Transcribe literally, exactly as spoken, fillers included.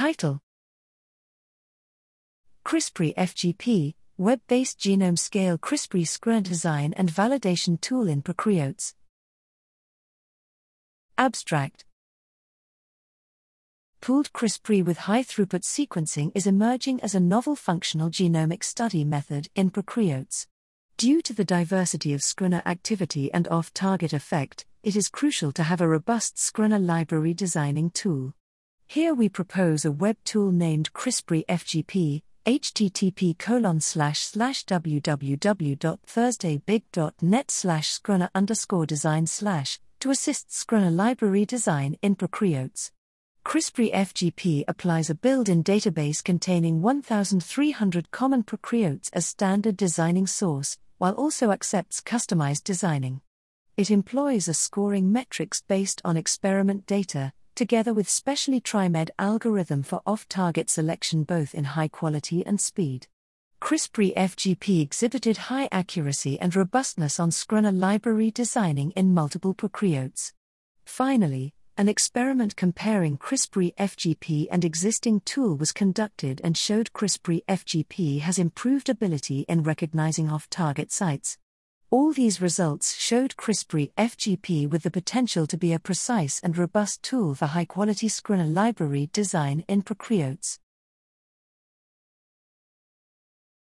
Title: CRISPRi F G P, Web-based Genome-Scale CRISPRi-S G R N A Design and Validation Tool in Prokaryotes. Abstract: Pooled CRISPRi with high-throughput sequencing is emerging as a novel functional genomic study method in prokaryotes. Due to the diversity of S G R N A activity and off-target effect, it is crucial to have a robust S G R N A library designing tool. Here we propose a web tool named CRISPRi F G P, http colon slash slash www dot thursdaybig dot net slash sgrna underscore design slash, to assist S G R N A library design in prokaryotes. CRISPRi F G P applies a built-in database containing one thousand three hundred common prokaryotes as standard designing source, while also accepts customized designing. It employs a scoring metrics based on experiment data, together with specially TriMed algorithm for off-target selection both in high quality and speed. CRISPRi F G P exhibited high accuracy and robustness on S G R N A library designing in multiple prokaryotes. Finally, an experiment comparing CRISPRi F G P and existing tool was conducted and showed CRISPRi F G P has improved ability in recognizing off-target sites. All these results showed CRISPRi F G P with the potential to be a precise and robust tool for high-quality S G R N A library design in prokaryotes.